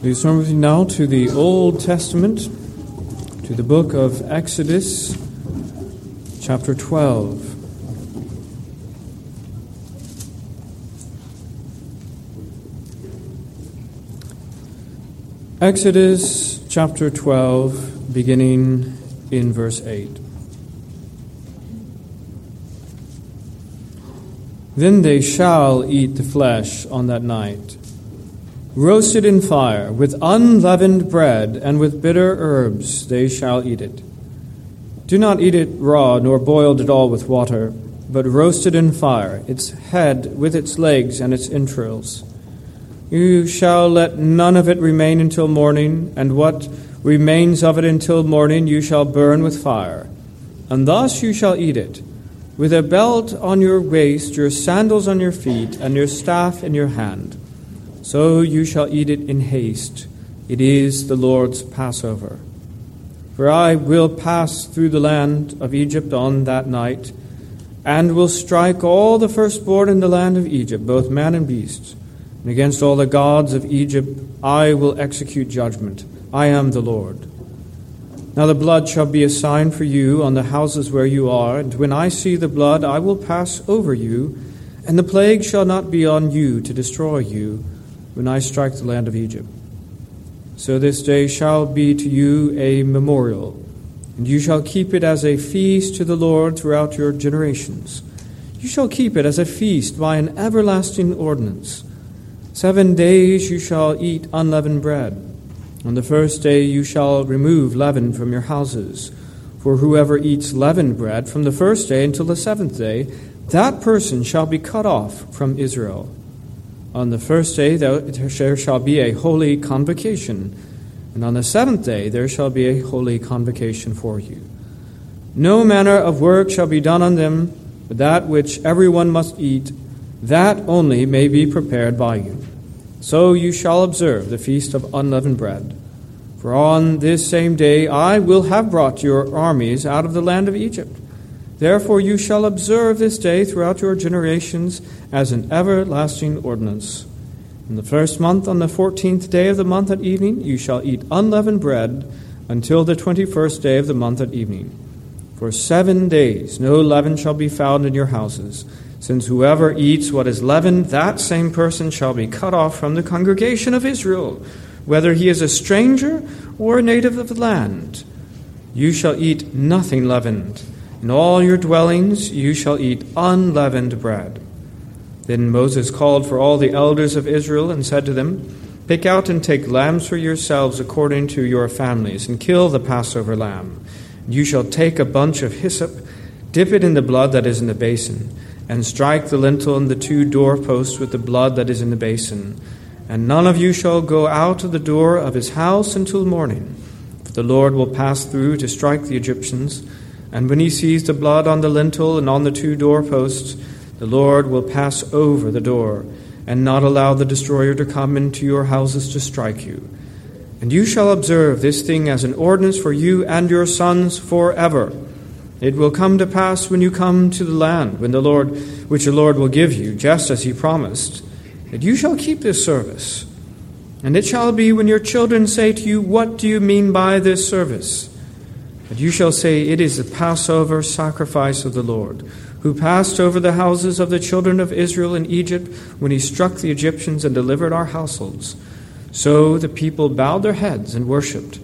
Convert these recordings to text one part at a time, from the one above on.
Please turn with me now to the Old Testament, to the book of Exodus, chapter 12. Exodus, chapter 12, beginning in verse 8. Then they shall eat the flesh on that night, roasted in fire, with unleavened bread and with bitter herbs they shall eat it. Do not eat it raw, nor boiled at all with water, but roasted in fire, its head with its legs and its entrails. You shall let none of it remain until morning, and what remains of it until morning you shall burn with fire. And thus you shall eat it, with a belt on your waist, your sandals on your feet, and your staff in your hand. So you shall eat it in haste. It is the Lord's Passover. For I will pass through the land of Egypt on that night, and will strike all the firstborn in the land of Egypt, both man and beast. And against all the gods of Egypt I will execute judgment. I am the Lord. Now the blood shall be a sign for you on the houses where you are, and when I see the blood I will pass over you, and the plague shall not be on you to destroy you, when I strike the land of Egypt. So this day shall be to you a memorial, and you shall keep it as a feast to the Lord throughout your generations. You shall keep it as a feast by an everlasting ordinance. 7 days you shall eat unleavened bread. On the first day you shall remove leaven from your houses. For whoever eats leavened bread from the first day until the 7th day, that person shall be cut off from Israel. On the first day there shall be a holy convocation, and on the 7th day there shall be a holy convocation for you. No manner of work shall be done on them, but that which everyone must eat, that only may be prepared by you. So you shall observe the feast of unleavened bread. For on this same day I will have brought your armies out of the land of Egypt. Therefore you shall observe this day throughout your generations as an everlasting ordinance. In the first month, on the 14th day of the month at evening, you shall eat unleavened bread until the 21st day of the month at evening. For 7 days no leaven shall be found in your houses, since whoever eats what is leavened, that same person shall be cut off from the congregation of Israel, whether he is a stranger or a native of the land. You shall eat nothing leavened. In all your dwellings you shall eat unleavened bread. Then Moses called for all the elders of Israel and said to them, Pick out and take lambs for yourselves according to your families, and kill the Passover lamb. You shall take a bunch of hyssop, dip it in the blood that is in the basin, and strike the lintel and the two doorposts with the blood that is in the basin. And none of you shall go out of the door of his house until morning. For the Lord will pass through to strike the Egyptians. And when he sees the blood on the lintel and on the two doorposts, the Lord will pass over the door, and not allow the destroyer to come into your houses to strike you. And you shall observe this thing as an ordinance for you and your sons forever. It will come to pass when you come to the land, which the Lord will give you, just as he promised, that you shall keep this service. And it shall be when your children say to you, What do you mean by this service? But you shall say, It is the Passover sacrifice of the Lord, who passed over the houses of the children of Israel in Egypt when he struck the Egyptians and delivered our households. So the people bowed their heads and worshipped.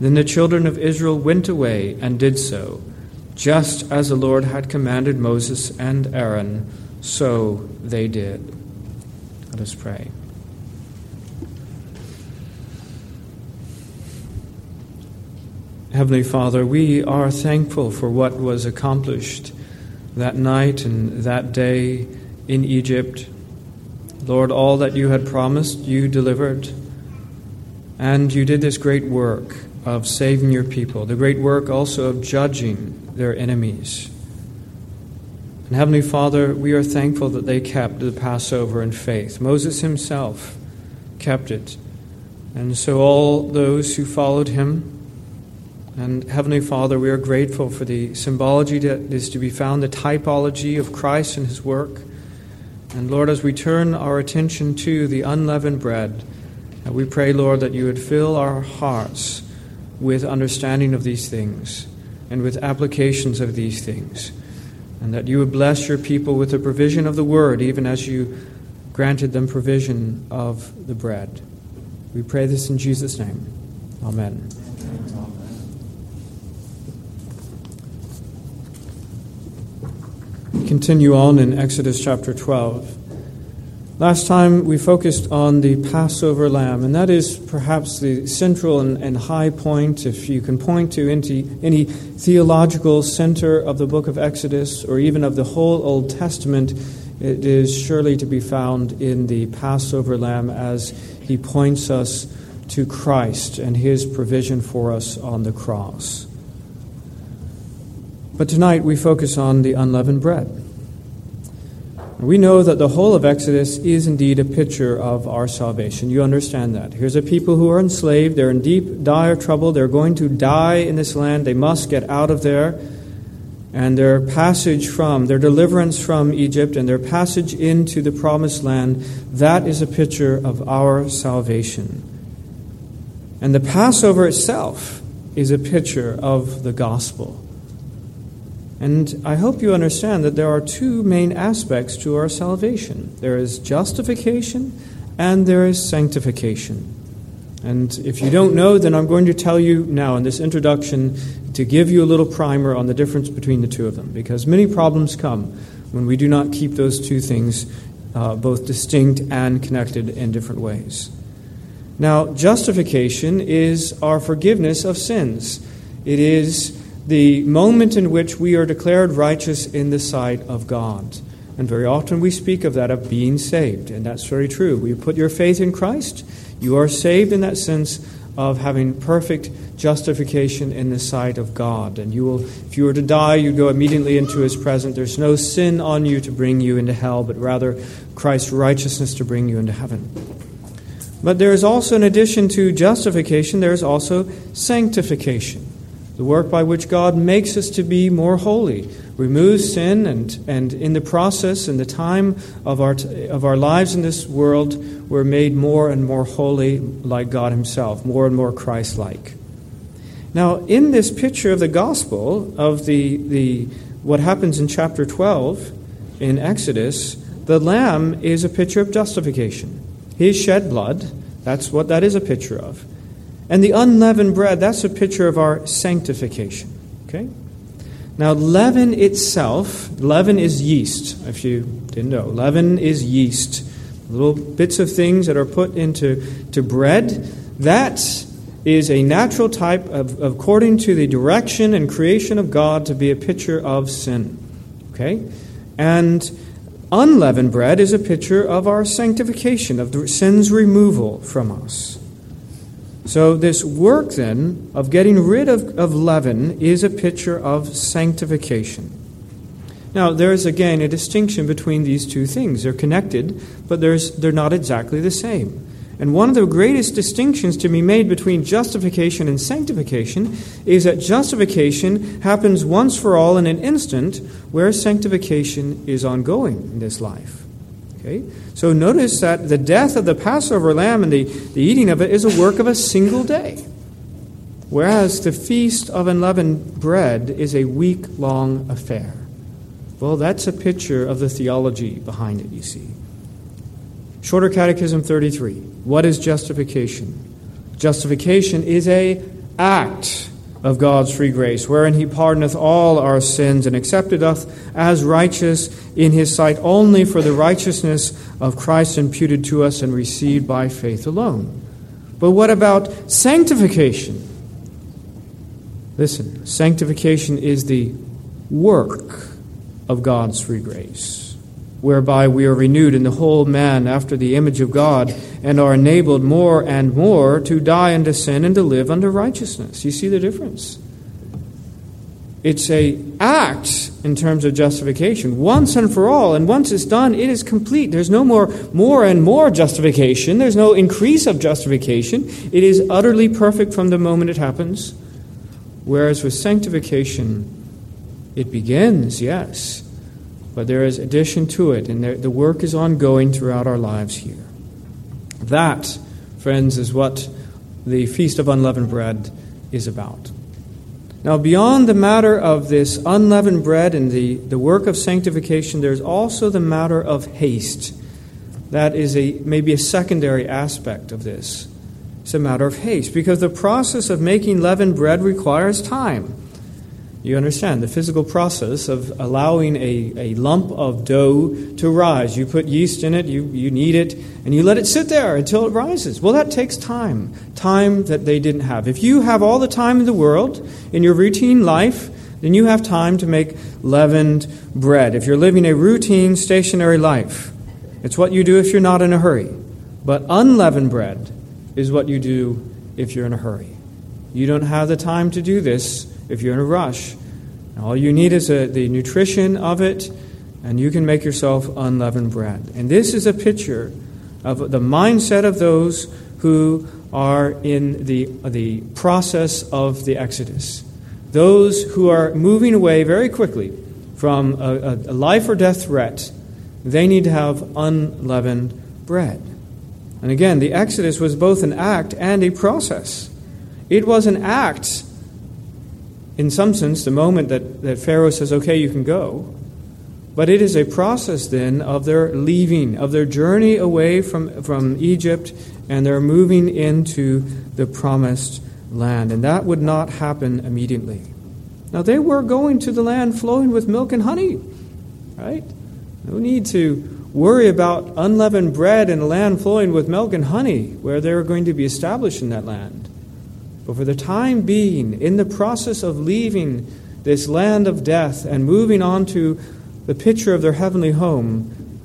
Then the children of Israel went away and did so, just as the Lord had commanded Moses and Aaron. So they did. Let us pray. Heavenly Father, we are thankful for what was accomplished that night and that day in Egypt. Lord, all that you had promised, you delivered. And you did this great work of saving your people, the great work also of judging their enemies. And Heavenly Father, we are thankful that they kept the Passover in faith. Moses himself kept it. And so all those who followed him. And Heavenly Father, we are grateful for the symbology that is to be found, the typology of Christ and his work. And Lord, as we turn our attention to the unleavened bread And we pray, Lord, that you would fill our hearts with understanding of these things and with applications of these things, and that you would bless your people with the provision of the word, even as you granted them provision of the bread. We pray this in Jesus' name. Amen. We continue on in Exodus chapter 12. Last time we focused on the Passover lamb, and that is perhaps the central and high point, if you can point to any theological center of the book of Exodus or even of the whole Old Testament. It is surely to be found in the Passover lamb as he points us to Christ and his provision for us on the cross. But tonight we focus on the unleavened bread. We know that the whole of Exodus is indeed a picture of our salvation. You understand that. Here's a people who are enslaved. They're in deep, dire trouble. They're going to die in this land. They must get out of there. And their passage from, their deliverance from Egypt and their passage into the promised land, that is a picture of our salvation. And the Passover itself is a picture of the gospel. And I hope you understand that there are two main aspects to our salvation. There is justification and there is sanctification. And if you don't know, then I'm going to tell you now in this introduction to give you a little primer on the difference between the two of them, because many problems come when we do not keep those two things both distinct and connected in different ways. Now, justification is our forgiveness of sins. It is the moment in which we are declared righteous in the sight of God. And very often we speak of that, of being saved, and that's very true. We put your faith in Christ, you are saved in that sense of having perfect justification in the sight of God. And you will, if you were to die, you go immediately into his presence. There's no sin on you to bring you into hell, but rather Christ's righteousness to bring you into heaven. But there is also, in addition to justification, there is also sanctification. The work by which God makes us to be more holy, removes sin, and in the process, in the time of our lives in this world, we're made more and more holy like God himself, more and more Christ-like. Now, in this picture of the gospel, of the what happens in chapter 12 in Exodus, the lamb is a picture of justification. His shed blood, that's what that is a picture of. And the unleavened bread, that's a picture of our sanctification. Okay? Now, leaven itself, leaven is yeast, if you didn't know. Leaven is yeast. Little bits of things that are put into bread. That is a natural type, of, according to the direction and creation of God, to be a picture of sin. Okay? And unleavened bread is a picture of our sanctification, of the sin's removal from us. So this work, then, of getting rid of leaven is a picture of sanctification. Now, there is, again, a distinction between these two things. They're connected, but they're not exactly the same. And one of the greatest distinctions to be made between justification and sanctification is that justification happens once for all in an instant, whereas sanctification is ongoing in this life. Okay? So notice that the death of the Passover lamb and the eating of it is a work of a single day, whereas the feast of unleavened bread is a week-long affair. Well, that's a picture of the theology behind it, you see. Shorter Catechism 33. What is justification? Justification is an act of God's free grace, wherein he pardoneth all our sins and accepted us as righteous in his sight only for the righteousness of Christ imputed to us and received by faith alone. But what about sanctification? Listen, sanctification is the work of God's free grace, whereby we are renewed in the whole man after the image of God, and are enabled more and more to die unto sin and to live unto righteousness. You see the difference? It's an act in terms of justification, once and for all, and once it's done, it is complete. There's no more and more justification. There's no increase of justification. It is utterly perfect from the moment it happens, whereas with sanctification, it begins, yes, but there is addition to it, and the work is ongoing throughout our lives here. That, friends, is what the Feast of Unleavened Bread is about. Now, beyond the matter of this unleavened bread and the work of sanctification, there's also the matter of haste. That is maybe a secondary aspect of this. It's a matter of haste, because the process of making leavened bread requires time. You understand, the physical process of allowing a lump of dough to rise. You put yeast in it, you knead it, and you let it sit there until it rises. Well, that takes time, time that they didn't have. If you have all the time in the world in your routine life, then you have time to make leavened bread. If you're living a routine, stationary life, it's what you do if you're not in a hurry. But unleavened bread is what you do if you're in a hurry. You don't have the time to do this if you're in a rush. All you need is the nutrition of it, and you can make yourself unleavened bread. And this is a picture of the mindset of those who are in the process of the Exodus. Those who are moving away very quickly from a life or death threat, they need to have unleavened bread. And again, the Exodus was both an act and a process. It was an act, in some sense, the moment that Pharaoh says, okay, you can go. But it is a process then of their leaving, of their journey away from Egypt, and they're moving into the promised land. And that would not happen immediately. Now, they were going to the land flowing with milk and honey, right? No need to worry about unleavened bread and a land flowing with milk and honey, where they were going to be established in that land. But for the time being, in the process of leaving this land of death and moving on to the picture of their heavenly home,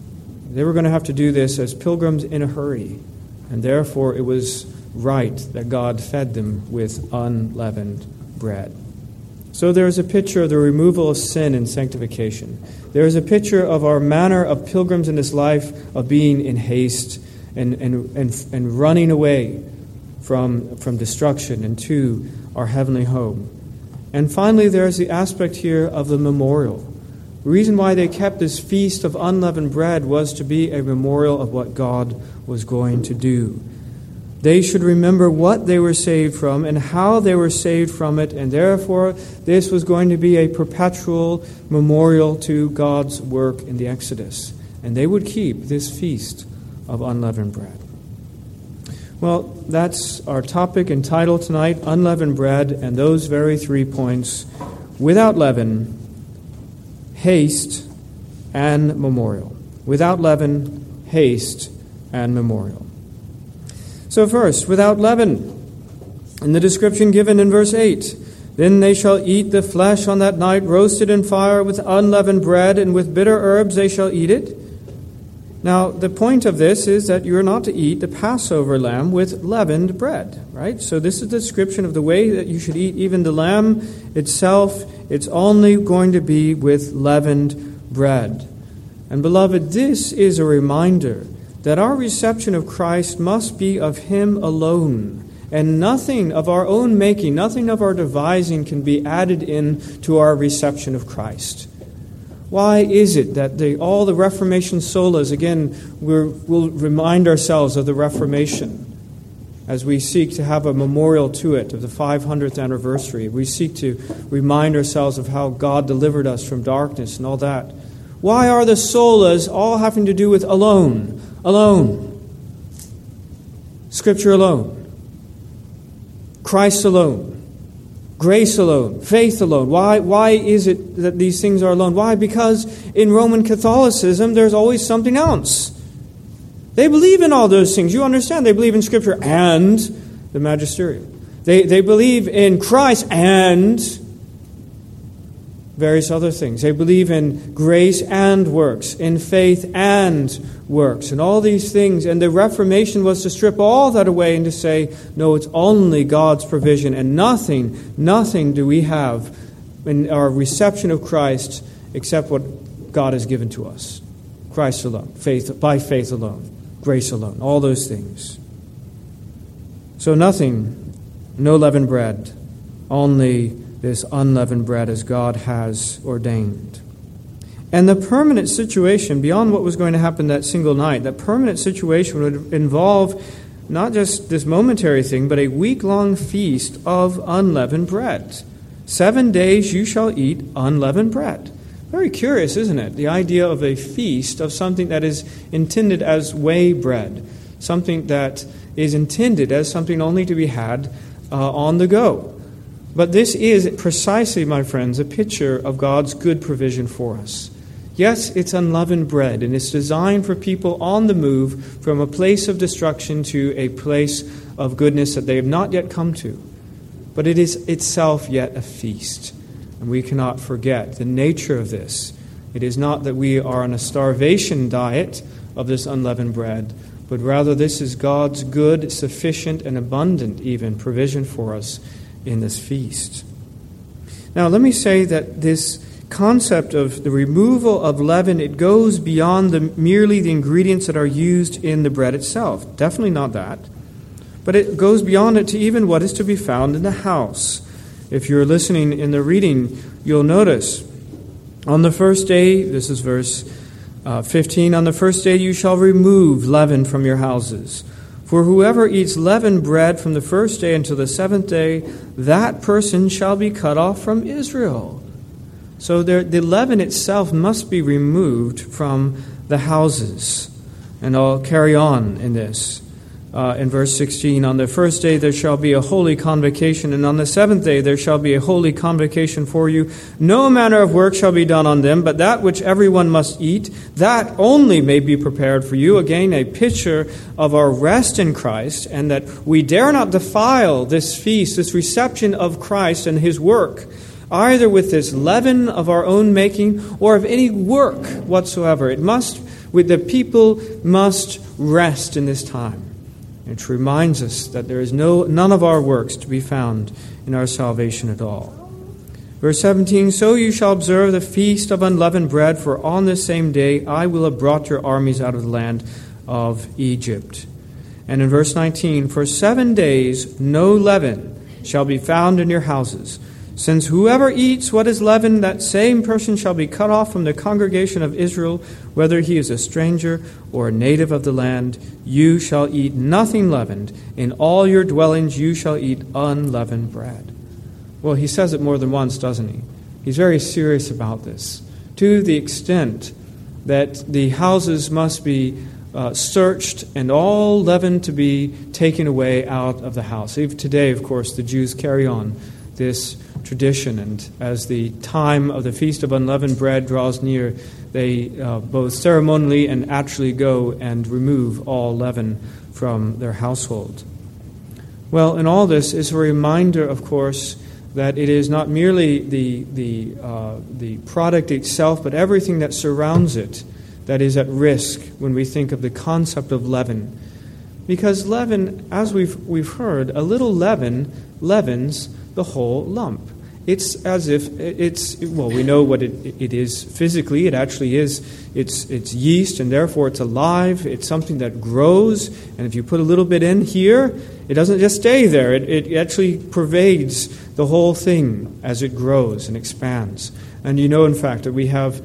they were going to have to do this as pilgrims in a hurry. And therefore, it was right that God fed them with unleavened bread. So there is a picture of the removal of sin and sanctification. There is a picture of our manner of pilgrims in this life of being in haste and running away from destruction and to our heavenly home. And finally, there's the aspect here of the memorial. The reason why they kept this feast of unleavened bread was to be a memorial of what God was going to do. They should remember what they were saved from and how they were saved from it, and therefore this was going to be a perpetual memorial to God's work in the Exodus. And they would keep this feast of unleavened bread. Well, that's our topic and title tonight, Unleavened Bread, and those very 3 points: without leaven, haste, and memorial. Without leaven, haste, and memorial. So first, without leaven, in the description given in verse 8, then they shall eat the flesh on that night, roasted in fire with unleavened bread, and with bitter herbs they shall eat it. Now, the point of this is that you are not to eat the Passover lamb with leavened bread, right? So this is the description of the way that you should eat even the lamb itself. It's only going to be with leavened bread. And beloved, this is a reminder that our reception of Christ must be of Him alone, and nothing of our own making, nothing of our devising can be added in to our reception of Christ. Why is it that all the Reformation solas, again, we'll remind ourselves of the Reformation as we seek to have a memorial to it, of the 500th anniversary. We seek to remind ourselves of how God delivered us from darkness and all that. Why are the solas all having to do with alone, Scripture alone, Christ alone? Grace alone, faith alone. Why is it that these things are alone? Why? Because in Roman Catholicism, there's always something else. They believe in all those things. You understand? They believe in Scripture and the Magisterium. They believe in Christ and various other things. They believe in grace and works, in faith and works, and all these things. And the Reformation was to strip all that away and to say, no, it's only God's provision, and nothing do we have in our reception of Christ except what God has given to us. Christ alone, faith by faith alone, grace alone, all those things. So nothing, no leavened bread, only this unleavened bread as God has ordained. And the permanent situation, beyond what was going to happen that single night, that permanent situation would involve not just this momentary thing, but a week-long feast of unleavened bread. 7 days you shall eat unleavened bread. Very curious, isn't it? The idea of a feast of something that is intended as way bread, something that is intended as something only to be had on the go. But this is precisely, my friends, a picture of God's good provision for us. Yes, it's unleavened bread, and it's designed for people on the move from a place of destruction to a place of goodness that they have not yet come to. But it is itself yet a feast, and we cannot forget the nature of this. It is not that we are on a starvation diet of this unleavened bread, but rather this is God's good, sufficient, and abundant even provision for us in this feast. Now, let me say that this concept of the removal of leaven, it goes beyond merely the ingredients that are used in the bread itself. Definitely not that. But it goes beyond it to even what is to be found in the house. If you're listening in the reading, you'll notice, on the first day, this is verse 15, on the first day you shall remove leaven from your houses. For whoever eats leavened bread from the first day until the seventh day, that person shall be cut off from Israel. So the leaven itself must be removed from the houses. And I'll carry on in this. In verse 16, on the first day there shall be a holy convocation, and on the seventh day there shall be a holy convocation for you. No manner of work shall be done on them, but that which everyone must eat, that only may be prepared for you. Again, a picture of our rest in Christ, and that we dare not defile this feast, this reception of Christ and his work, either with this leaven of our own making or of any work whatsoever. The people must rest in this time. It reminds us that there is none of our works to be found in our salvation at all. Verse 17, so you shall observe the feast of unleavened bread, for on this same day I will have brought your armies out of the land of Egypt. And in verse 19, for 7 days no leaven shall be found in your houses. Since whoever eats what is leavened, that same person shall be cut off from the congregation of Israel, whether he is a stranger or a native of the land. You shall eat nothing leavened. In all your dwellings you shall eat unleavened bread. Well, he says it more than once, doesn't he? He's very serious about this, to the extent that the houses must be searched and all leaven to be taken away out of the house. Even today, of course, the Jews carry on this tradition, and as the time of the Feast of Unleavened Bread draws near, they both ceremonially and actually go and remove all leaven from their household. Well, in all this is a reminder, of course, that it is not merely the product itself, but everything that surrounds it that is at risk when we think of the concept of leaven. Because leaven, as we've heard, a little leaven leavens the whole lump. It's as if we know what it is physically. It actually is. It's yeast, and therefore it's alive. It's something that grows, and if you put a little bit in here, it doesn't just stay there. It actually pervades the whole thing as it grows and expands. And you know, in fact, that we have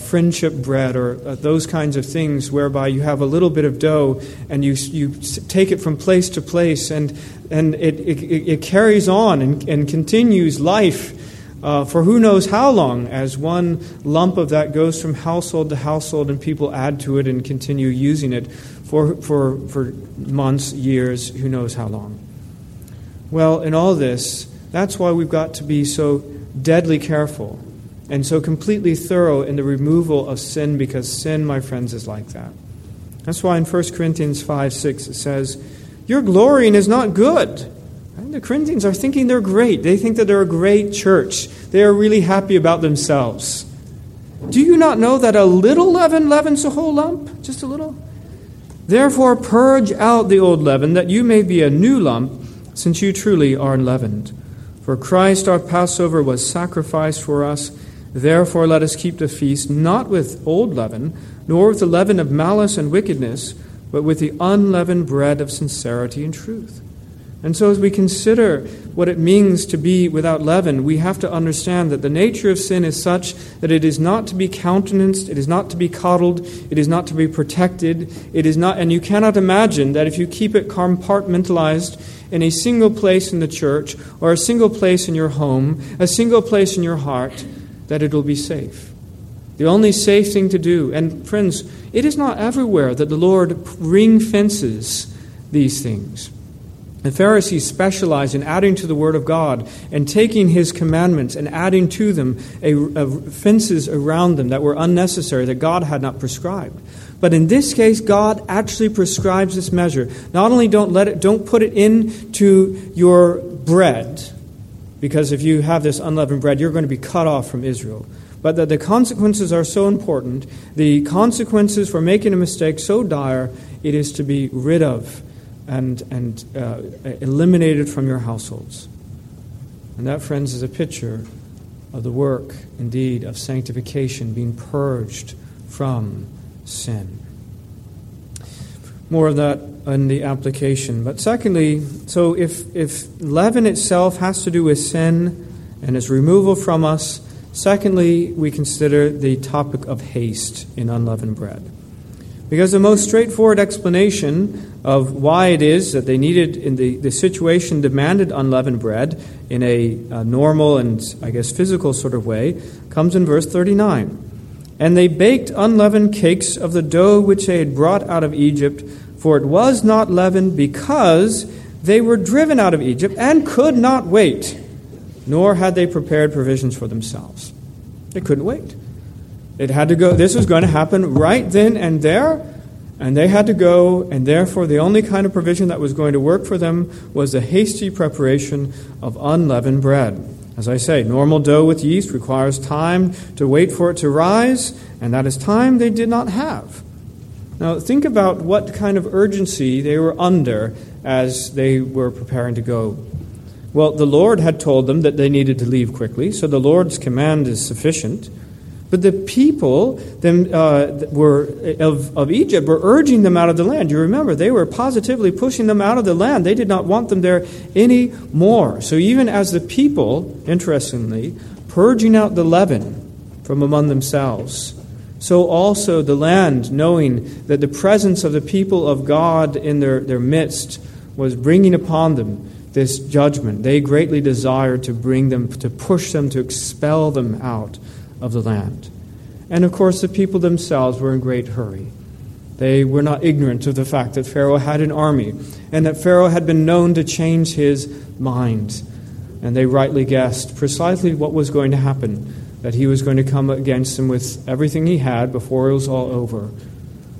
friendship bread or those kinds of things whereby you have a little bit of dough and you take it from place to place, and it carries on and continues life for who knows how long, as one lump of that goes from household to household and people add to it and continue using it for months, years, who knows how long. Well, in all this, that's why we've got to be so deadly careful and so completely thorough in the removal of sin, because sin, my friends, is like that. That's why in 1 Corinthians 5:6 it says, your glorying is not good. And the Corinthians are thinking they're great. They think that they're a great church. They are really happy about themselves. Do you not know that a little leaven leavens the whole lump? Just a little? Therefore purge out the old leaven, that you may be a new lump, since you truly are leavened. For Christ our Passover was sacrificed for us. Therefore let us keep the feast, not with old leaven, nor with the leaven of malice and wickedness, but with the unleavened bread of sincerity and truth. And so as we consider what it means to be without leaven, we have to understand that the nature of sin is such that it is not to be countenanced, it is not to be coddled, it is not to be protected, it is not, and you cannot imagine that if you keep it compartmentalized in a single place in the church, or a single place in your home, a single place in your heart, that it will be safe. The only safe thing to do, and friends, it is not everywhere that the Lord ring fences these things. The Pharisees specialize in adding to the Word of God and taking His commandments and adding to them fences around them that were unnecessary, that God had not prescribed. But in this case, God actually prescribes this measure. Not only don't put it into your bread, because if you have this unleavened bread, you're going to be cut off from Israel. But that the consequences are so important, the consequences for making a mistake so dire, it is to be rid of and eliminated from your households. And that, friends, is a picture of the work, indeed, of sanctification, being purged from sin. More of that in the application. But secondly, so if leaven itself has to do with sin and its removal from us, secondly, we consider the topic of haste in unleavened bread. Because the most straightforward explanation of why it is that they needed, in the situation demanded unleavened bread in a normal and, I guess, physical sort of way, comes in verse 39. And they baked unleavened cakes of the dough which they had brought out of Egypt, for it was not leavened, because they were driven out of Egypt and could not wait, nor had they prepared provisions for themselves. They couldn't wait. It had to go. This was going to happen right then and there, and they had to go, and therefore the only kind of provision that was going to work for them was the hasty preparation of unleavened bread. As I say, normal dough with yeast requires time to wait for it to rise, and that is time they did not have. Now think about what kind of urgency they were under as they were preparing to go. Well, the Lord had told them that they needed to leave quickly, so the Lord's command is sufficient. But the people of Egypt were urging them out of the land. You remember, they were positively pushing them out of the land. They did not want them there any more. So even as the people, interestingly, purging out the leaven from among themselves, so also the land, knowing that the presence of the people of God in their midst was bringing upon them this judgment, they greatly desired to bring them, to push them, to expel them out of the land. And of course, the people themselves were in great hurry. They were not ignorant of the fact that Pharaoh had an army and that Pharaoh had been known to change his mind. And they rightly guessed precisely what was going to happen, that he was going to come against them with everything he had before it was all over.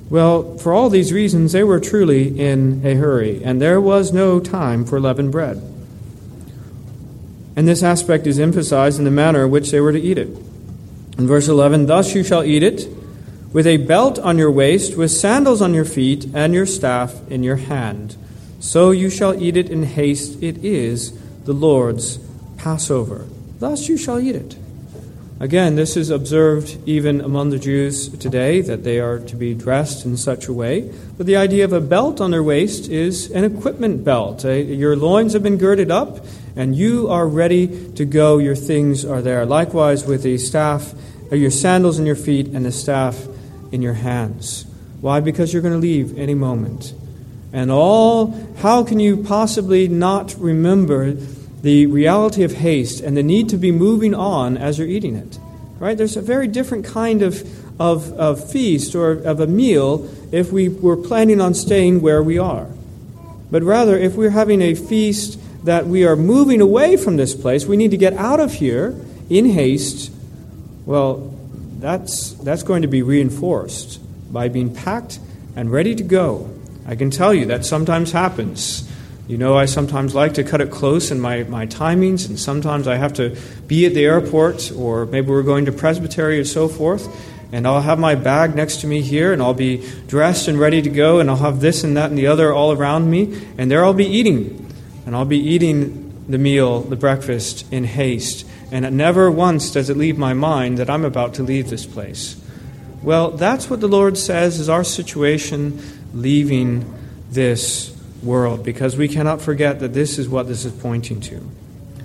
Well, for all these reasons, they were truly in a hurry, and there was no time for leavened bread. And this aspect is emphasized in the manner in which they were to eat it. In verse 11, thus you shall eat it, with a belt on your waist, with sandals on your feet, and your staff in your hand. So you shall eat it in haste. It is the Lord's Passover. Thus you shall eat it. Again, this is observed even among the Jews today, that they are to be dressed in such a way. But the idea of a belt on their waist is an equipment belt. Your loins have been girded up, and you are ready to go. Your things are there. Likewise with the staff, or your sandals in your feet, and the staff in your hands. Why? Because you're going to leave any moment. And how can you possibly not remember the reality of haste and the need to be moving on as you're eating it, right? There's a very different kind of feast or of a meal if we were planning on staying where we are. But rather, if we're having a feast that we are moving away from this place, we need to get out of here in haste, well, that's going to be reinforced by being packed and ready to go. I can tell you that sometimes happens. You know, I sometimes like to cut it close in my timings, and sometimes I have to be at the airport, or maybe we're going to Presbytery or so forth, and I'll have my bag next to me here, and I'll be dressed and ready to go, and I'll have this and that and the other all around me, and there I'll be eating. And I'll be eating the meal, the breakfast, in haste, and it never once does it leave my mind that I'm about to leave this place. Well, that's what the Lord says is our situation leaving this world, because we cannot forget that this is what this is pointing to.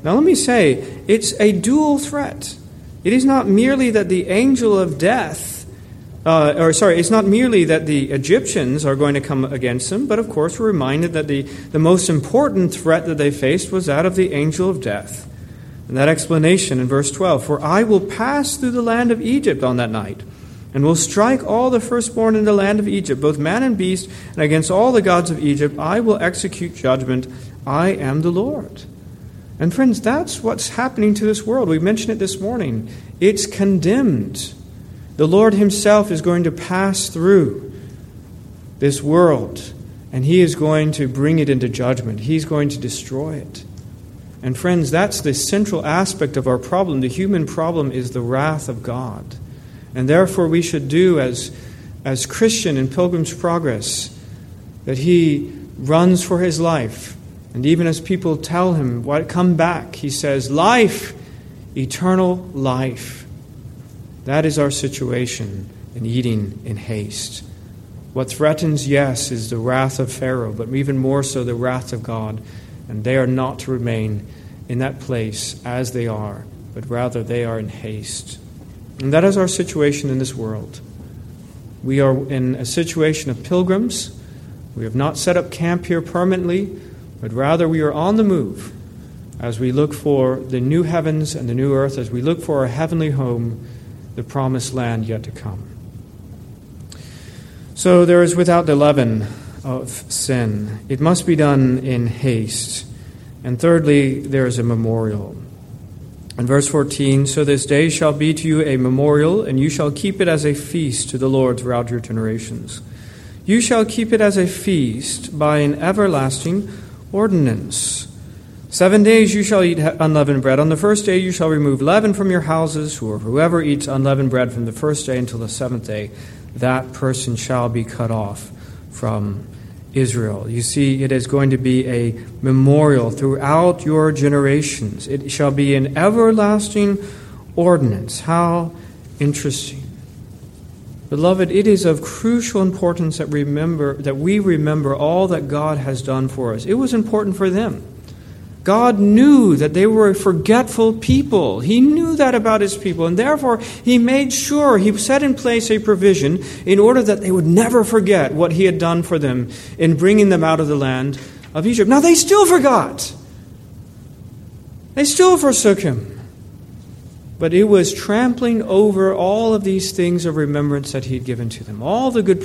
Now let me say, it's a dual threat. It is not merely that the angel of death, it's not merely that the Egyptians are going to come against them, but of course we're reminded that the most important threat that they faced was that of the angel of death. And that explanation in verse 12, "For I will pass through the land of Egypt on that night, and will strike all the firstborn in the land of Egypt, both man and beast, and against all the gods of Egypt I will execute judgment. I am the Lord." And friends, that's what's happening to this world. We mentioned it this morning. It's condemned. The Lord himself is going to pass through this world, and he is going to bring it into judgment. He's going to destroy it. And friends, that's the central aspect of our problem. The human problem is the wrath of God. And therefore we should do as Christian in Pilgrim's Progress, that he runs for his life. And even as people tell him, "Come back," he says, "Life, eternal life." That is our situation in eating in haste. What threatens, yes, is the wrath of Pharaoh, but even more so the wrath of God. And they are not to remain in that place as they are, but rather they are in haste. And that is our situation in this world. We are in a situation of pilgrims. We have not set up camp here permanently, but rather we are on the move as we look for the new heavens and the new earth, as we look for our heavenly home, the promised land yet to come. So there is without the leaven of sin. It must be done in haste. And thirdly, there is a memorial. In verse 14, "So this day shall be to you a memorial, and you shall keep it as a feast to the Lord throughout your generations. You shall keep it as a feast by an everlasting ordinance. 7 days you shall eat unleavened bread. On the first day you shall remove leaven from your houses, or whoever eats unleavened bread from the first day until the seventh day, that person shall be cut off from Israel." You see, it is going to be a memorial throughout your generations. It shall be an everlasting ordinance. How interesting. Beloved, it is of crucial importance that we remember all that God has done for us. It was important for them. God knew that they were a forgetful people. He knew that about his people, and therefore he made sure, he set in place a provision in order that they would never forget what he had done for them in bringing them out of the land of Egypt. Now they still forgot. They still forsook him. But it was trampling over all of these things of remembrance that he'd given to them, all the good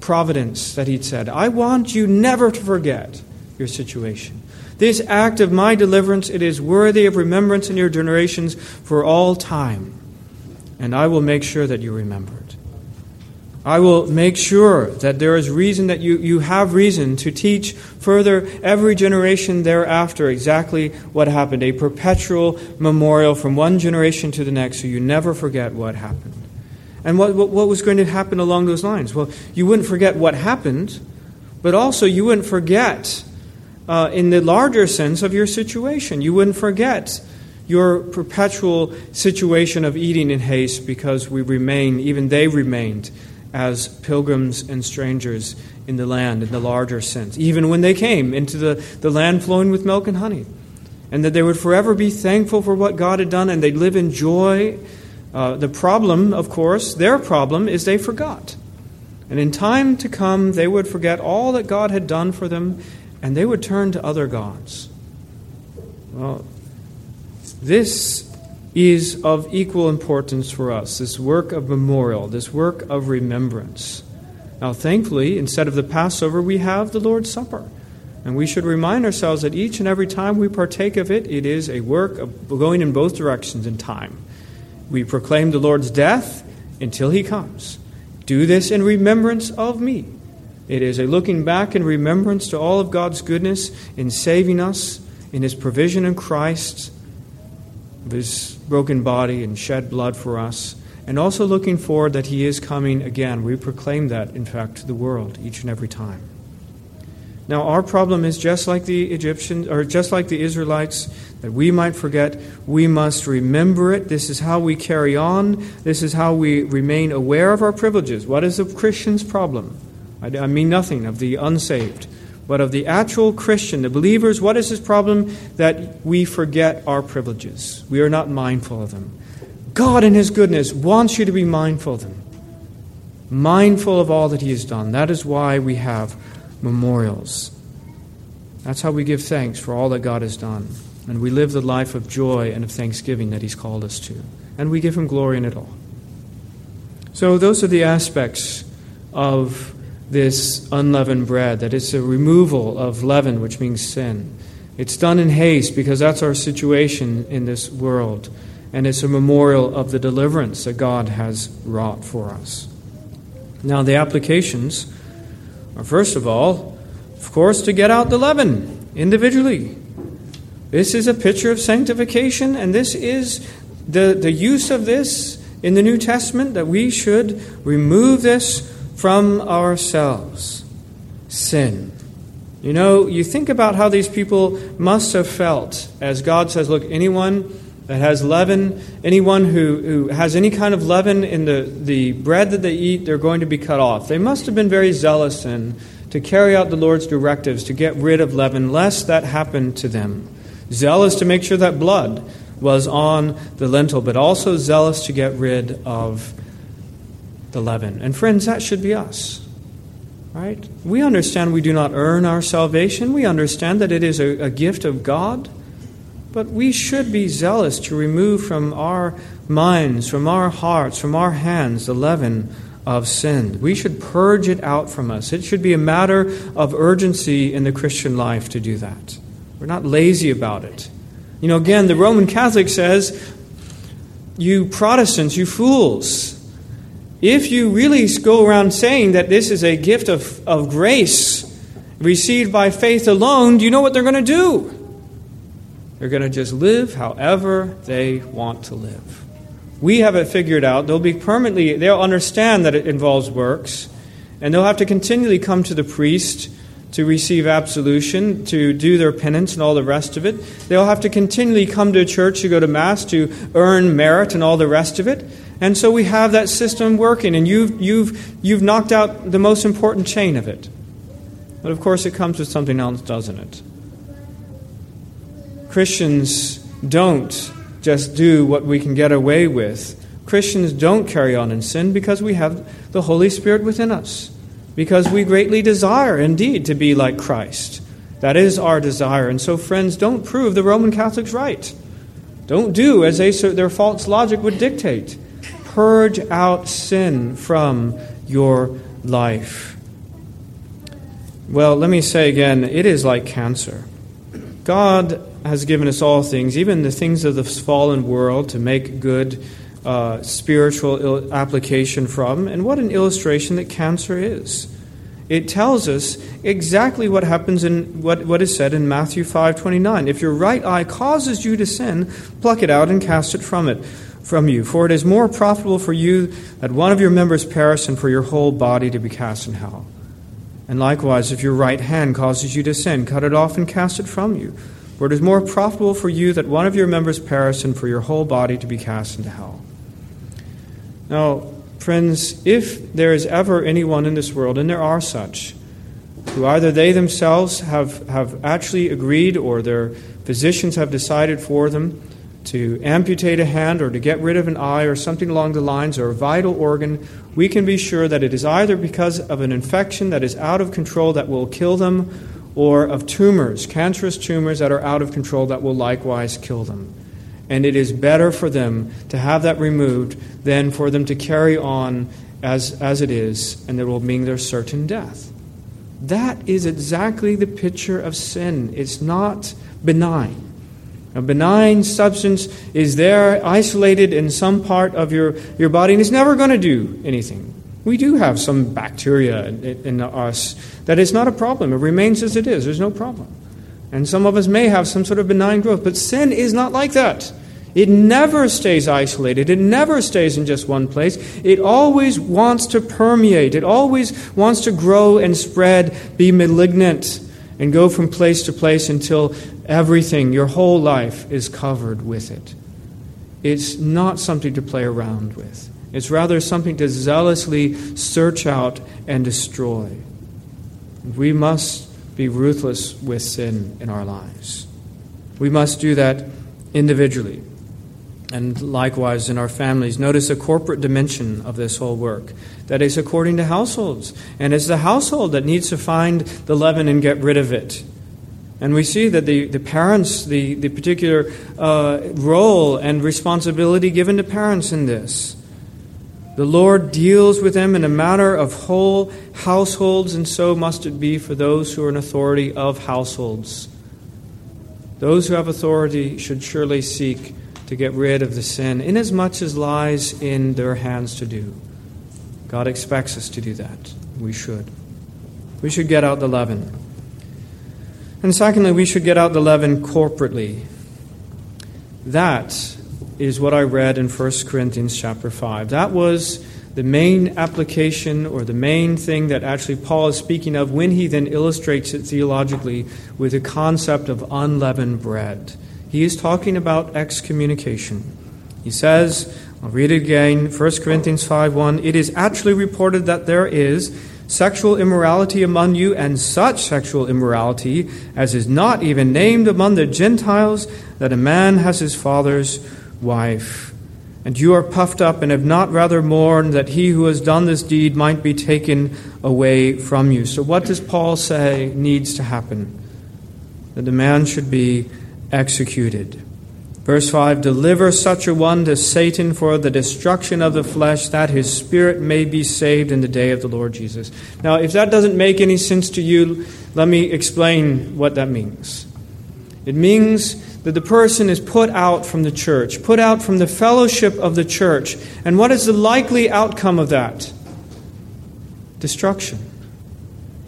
providence that he'd said, "I want you never to forget your situation. This act of my deliverance, it is worthy of remembrance in your generations for all time. And I will make sure that you remember it. I will make sure that there is reason that you have reason to teach further every generation thereafter exactly what happened, a perpetual memorial from one generation to the next, so you never forget what happened." And what was going to happen along those lines? Well, you wouldn't forget what happened, but also you wouldn't forget in the larger sense of your situation. You wouldn't forget your perpetual situation of eating in haste, because we remain, even they remained, as pilgrims and strangers in the land in the larger sense, even when they came into the land flowing with milk and honey. And that they would forever be thankful for what God had done, and they'd live in joy. The problem, of course, their problem is they forgot. And in time to come, they would forget all that God had done for them, and they would turn to other gods. Well, this is of equal importance for us, this work of memorial, this work of remembrance. Now, thankfully, instead of the Passover, we have the Lord's Supper. And we should remind ourselves that each and every time we partake of it, it is a work of going in both directions in time. We proclaim the Lord's death until he comes. Do this in remembrance of me. It is a looking back in remembrance to all of God's goodness in saving us, in his provision in Christ, of his broken body and shed blood for us, and also looking forward that he is coming again. We proclaim that, in fact, to the world each and every time. Now, our problem is just like the Egyptians, or just like the Israelites, that we might forget, we must remember it. This is how we carry on. This is how we remain aware of our privileges. What is the Christian's problem? I mean nothing of the unsaved, But of the actual Christian, the believers, what is his problem? That we forget our privileges. We are not mindful of them. God in his goodness wants you to be mindful of them. Mindful of all that he has done. That is why we have memorials. That's how we give thanks for all that God has done. And we live the life of joy and of thanksgiving that he's called us to. And we give him glory in it all. So those are the aspects of this unleavened bread, that it's a removal of leaven, which means sin. It's done in haste because that's our situation in this world. And it's a memorial of the deliverance that God has wrought for us. Now the applications are, first of all, of course, to get out the leaven individually. This is a picture of sanctification, and this is the use of this in the New Testament, that we should remove this from ourselves. Sin. You know, you think about how these people must have felt as God says, look, anyone that has leaven, anyone who has any kind of leaven in the bread that they eat, they're going to be cut off. They must have been very zealous then to carry out the Lord's directives to get rid of leaven, lest that happen to them. Zealous to make sure that blood was on the lentil, but also zealous to get rid of the leaven. And friends, that should be us, right? We understand we do not earn our salvation. We understand that it is a gift of God. But we should be zealous to remove from our minds, from our hearts, from our hands, the leaven of sin. We should purge it out from us. It should be a matter of urgency in the Christian life to do that. We're not lazy about it. You know, again, the Roman Catholic says, you Protestants, you fools, if you really go around saying that this is a gift of grace received by faith alone, do you know what they're going to do? They're going to just live however they want to live. We have it figured out. They'll understand that it involves works, and they'll have to continually come to the priest to receive absolution, to do their penance and all the rest of it. They'll have to continually come to church, to go to Mass, to earn merit and all the rest of it. And so we have that system working, and you've knocked out the most important chain of it. But of course it comes with something else, doesn't it? Christians don't just do what we can get away with. Christians don't carry on in sin because we have the Holy Spirit within us. Because we greatly desire, indeed, to be like Christ. That is our desire. And so, friends, don't prove the Roman Catholics right. Don't do as their false logic would dictate. Purge out sin from your life. Well, let me say again, it is like cancer. God has given us all things, even the things of this fallen world, to make good spiritual application from. And what an illustration that cancer is. It tells us exactly what happens in what is said in Matthew 5:29. If your right eye causes you to sin, pluck it out and cast it from you. For it is more profitable for you that one of your members perish and for your whole body to be cast in hell. And likewise, if your right hand causes you to sin, cut it off and cast it from you. For it is more profitable for you that one of your members perish and for your whole body to be cast into hell. Now, friends, if there is ever anyone in this world, and there are such, who either they themselves have actually agreed or their physicians have decided for them to amputate a hand or to get rid of an eye or something along the lines or a vital organ, we can be sure that it is either because of an infection that is out of control that will kill them, or of tumors, cancerous tumors that are out of control that will likewise kill them. And it is better for them to have that removed than for them to carry on as it is, and it will mean their certain death. That is exactly the picture of sin. It's not benign. A benign substance is there isolated in some part of your body, and it's never going to do anything. We do have some bacteria in us that is not a problem. It remains as it is. There's no problem. And some of us may have some sort of benign growth, but sin is not like that. It never stays isolated. It never stays in just one place. It always wants to permeate. It always wants to grow and spread, be malignant, and go from place to place until everything, your whole life, is covered with it. It's not something to play around with. It's rather something to zealously search out and destroy. We must be ruthless with sin in our lives. We must do that individually and likewise in our families. Notice a corporate dimension of this whole work, that is according to households. And it's the household that needs to find the leaven and get rid of it. And we see that the parents, the particular role and responsibility given to parents in this. The Lord deals with them in a matter of whole households, and so must it be for those who are in authority of households. Those who have authority should surely seek to get rid of the sin, inasmuch as lies in their hands to do. God expects us to do that. We should. We should get out the leaven. And secondly, we should get out the leaven corporately. That is what I read in 1 Corinthians chapter 5. That was the main application, or the main thing that actually Paul is speaking of when he then illustrates it theologically with the concept of unleavened bread. He is talking about excommunication. He says, I'll read it again, 1 Corinthians 5:1, "It is actually reported that there is sexual immorality among you, and such sexual immorality as is not even named among the Gentiles, that a man has his father's wife. And you are puffed up and have not rather mourned that he who has done this deed might be taken away from you." So what does Paul say needs to happen? That the man should be executed. Verse 5, "Deliver such a one to Satan for the destruction of the flesh, that his spirit may be saved in the day of the Lord Jesus." Now, if that doesn't make any sense to you, let me explain what that means. It means that the person is put out from the church, put out from the fellowship of the church. And what is the likely outcome of that? Destruction.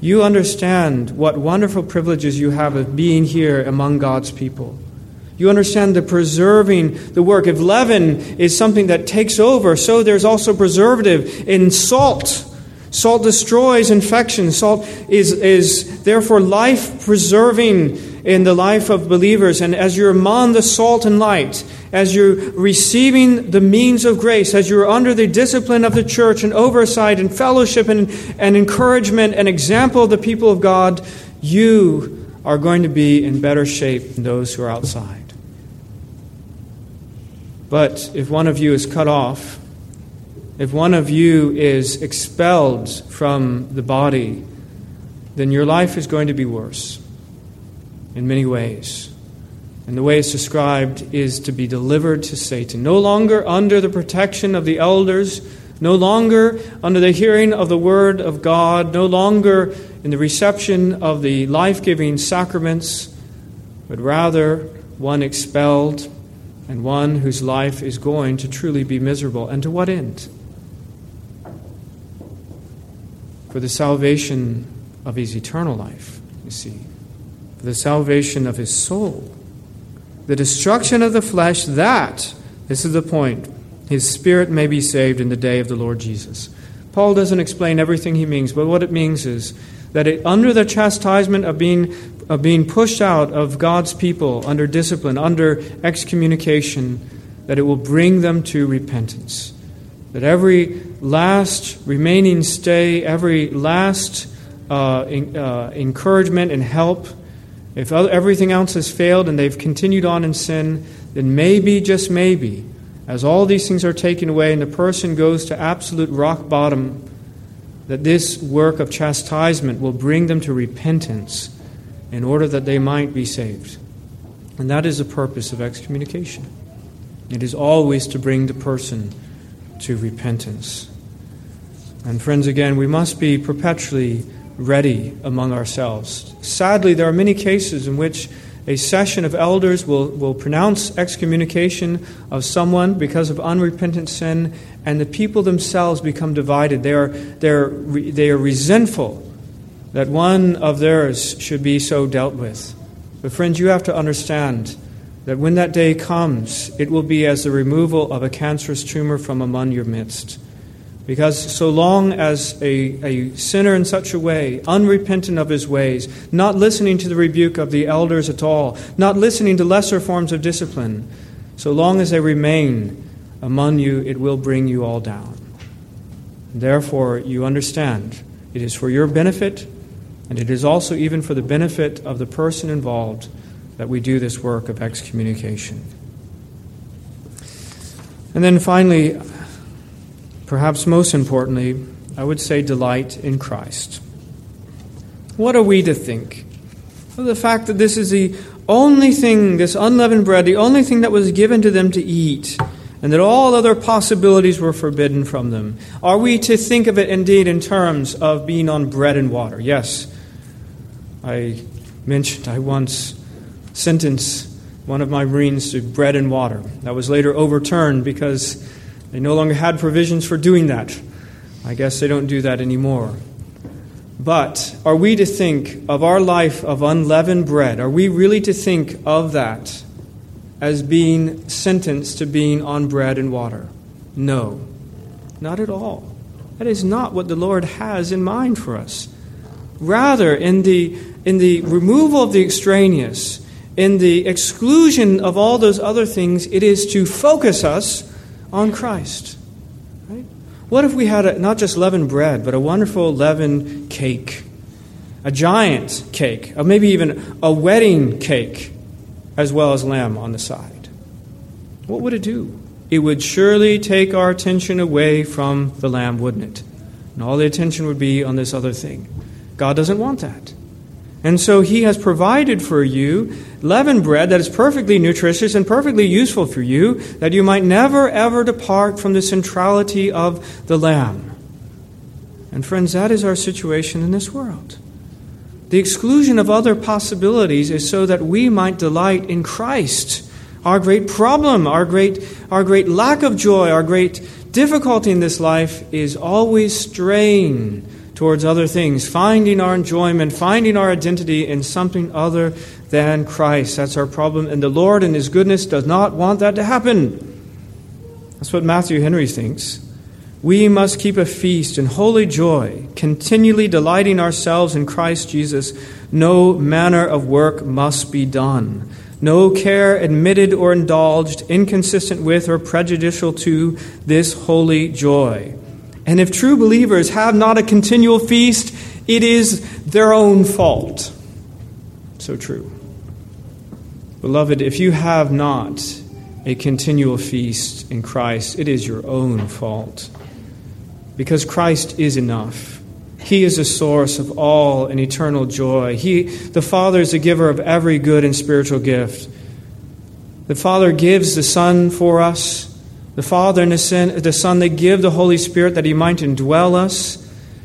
You understand what wonderful privileges you have of being here among God's people. You understand the preserving, the work. If leaven is something that takes over, so there's also preservative in salt. Salt destroys infection. Salt is therefore life-preserving in the life of believers. And as you're among the salt and light, as you're receiving the means of grace, as you're under the discipline of the church and oversight and fellowship and encouragement and example of the people of God, you are going to be in better shape than those who are outside. But if one of you is cut off, if one of you is expelled from the body, then your life is going to be worse in many ways. And the way it's described is to be delivered to Satan. No longer under the protection of the elders, no longer under the hearing of the word of God, no longer in the reception of the life-giving sacraments, but rather one expelled and one whose life is going to truly be miserable. And to what end? For the salvation of his eternal life, you see. For the salvation of his soul. The destruction of the flesh, that, this is the point, his spirit may be saved in the day of the Lord Jesus. Paul doesn't explain everything he means, but what it means is that under the chastisement of being pushed out of God's people, under discipline, under excommunication, that it will bring them to repentance. That every last remaining stay, every last encouragement and help, if everything else has failed and they've continued on in sin, then maybe, just maybe, as all these things are taken away and the person goes to absolute rock bottom, that this work of chastisement will bring them to repentance in order that they might be saved. And that is the purpose of excommunication. It is always to bring the person to repentance. And friends, again, we must be perpetually ready among ourselves. Sadly, there are many cases in which a session of elders will pronounce excommunication of someone because of unrepentant sin, and the people themselves become divided. They are resentful that one of theirs should be so dealt with. But friends, you have to understand that when that day comes, it will be as the removal of a cancerous tumor from among your midst. Because so long as a sinner in such a way, unrepentant of his ways, not listening to the rebuke of the elders at all, not listening to lesser forms of discipline, so long as they remain among you, it will bring you all down. Therefore, you understand, it is for your benefit And it is also even for the benefit of the person involved that we do this work of excommunication. And then finally, perhaps most importantly, I would say delight in Christ. What are we to think of the fact that this is the only thing, this unleavened bread, the only thing that was given to them to eat, and that all other possibilities were forbidden from them? Are we to think of it indeed in terms of being on bread and water? Yes, I once sentenced one of my Marines to bread and water. That was later overturned because they no longer had provisions for doing that. I guess they don't do that anymore. But are we to think of our life of unleavened bread? Are we really to think of that as being sentenced to being on bread and water? No, not at all. That is not what the Lord has in mind for us. Rather, in the removal of the extraneous, in the exclusion of all those other things, it is to focus us on Christ. Right? What if we had not just leavened bread, but a wonderful leavened cake, a giant cake, or maybe even a wedding cake, as well as lamb on the side? What would it do? It would surely take our attention away from the lamb, wouldn't it? And all the attention would be on this other thing. God doesn't want that. And so he has provided for you leavened bread that is perfectly nutritious and perfectly useful for you, that you might never, ever depart from the centrality of the lamb. And friends, that is our situation in this world. The exclusion of other possibilities is so that we might delight in Christ. Our great problem, our great lack of joy, our great difficulty in this life is always straying towards other things, finding our enjoyment, finding our identity in something other than Christ. That's our problem. And the Lord in his goodness does not want that to happen. That's what Matthew Henry thinks. We must keep a feast in holy joy, continually delighting ourselves in Christ Jesus. No manner of work must be done. No care admitted or indulged, inconsistent with or prejudicial to this holy joy. And if true believers have not a continual feast, it is their own fault. So true. Beloved, if you have not a continual feast in Christ, it is your own fault. Because Christ is enough. He is the source of all and eternal joy. The Father is the giver of every good and spiritual gift. The Father gives the Son for us. The Father and the Son, they give the Holy Spirit that He might indwell us.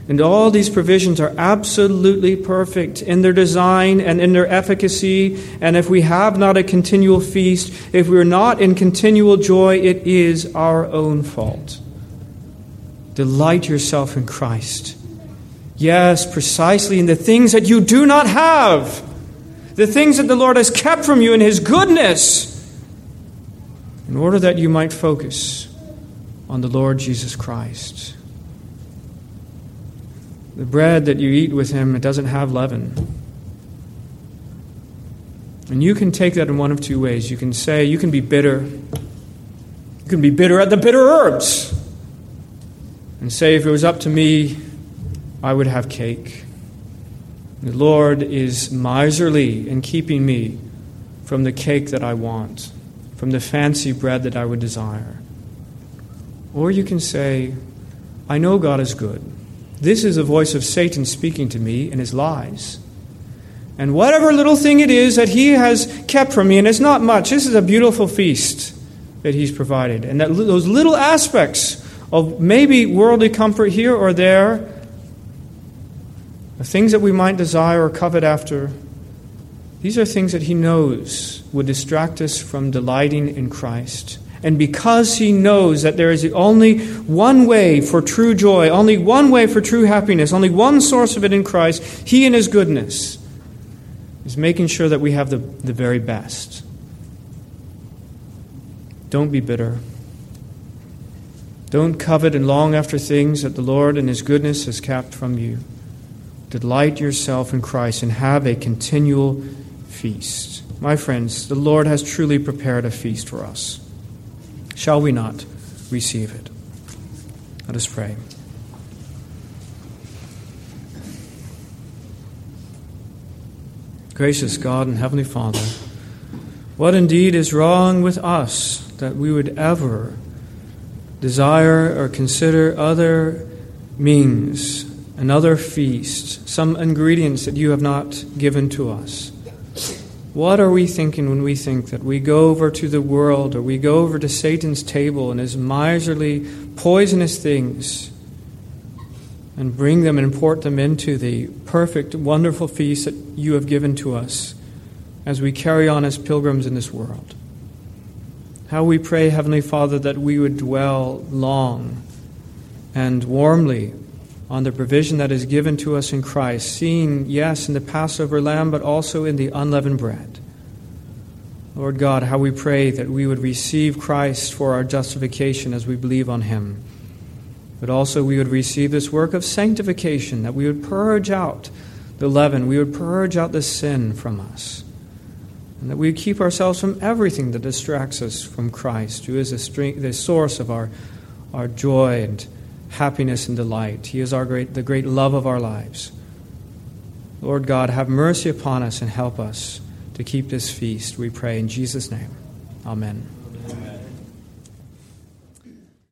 And all these provisions are absolutely perfect in their design and in their efficacy. And if we have not a continual feast, if we are not in continual joy, it is our own fault. Delight yourself in Christ. Yes, precisely in the things that you do not have, the things that the Lord has kept from you in His goodness, in order that you might focus on the Lord Jesus Christ. The bread that you eat with Him, it doesn't have leaven. And you can take that in one of two ways. You can say, you can be bitter. You can be bitter at the bitter herbs. And say, if it was up to me, I would have cake. The Lord is miserly in keeping me from the cake that I want, from the fancy bread that I would desire. Or you can say, I know God is good. This is the voice of Satan speaking to me in his lies. And whatever little thing it is that he has kept from me, and it's not much, this is a beautiful feast that he's provided. And that those little aspects of maybe worldly comfort here or there, the things that we might desire or covet after, these are things that He knows would distract us from delighting in Christ. And because He knows that there is only one way for true joy, only one way for true happiness, only one source of it in Christ, He in His goodness is making sure that we have the very best. Don't be bitter. Don't covet and long after things that the Lord in His goodness has kept from you. Delight yourself in Christ and have a continual feast. My friends, the Lord has truly prepared a feast for us. Shall we not receive it? Let us pray. Gracious God and Heavenly Father, what indeed is wrong with us that we would ever desire or consider other means, another feast, some ingredients that you have not given to us? What are we thinking when we think that we go over to the world or we go over to Satan's table and his miserly, poisonous things and bring them and import them into the perfect, wonderful feast that you have given to us as we carry on as pilgrims in this world? How we pray, Heavenly Father, that we would dwell long and warmly on the provision that is given to us in Christ, seen, yes, in the Passover lamb, but also in the unleavened bread. Lord God, how we pray that we would receive Christ for our justification as we believe on him, but also we would receive this work of sanctification, that we would purge out the leaven, we would purge out the sin from us, and that we would keep ourselves from everything that distracts us from Christ, who is the source of our joy and happiness and delight. He is the great love of our lives. Lord God, have mercy upon us and help us to keep this feast, we pray in Jesus' name. Amen.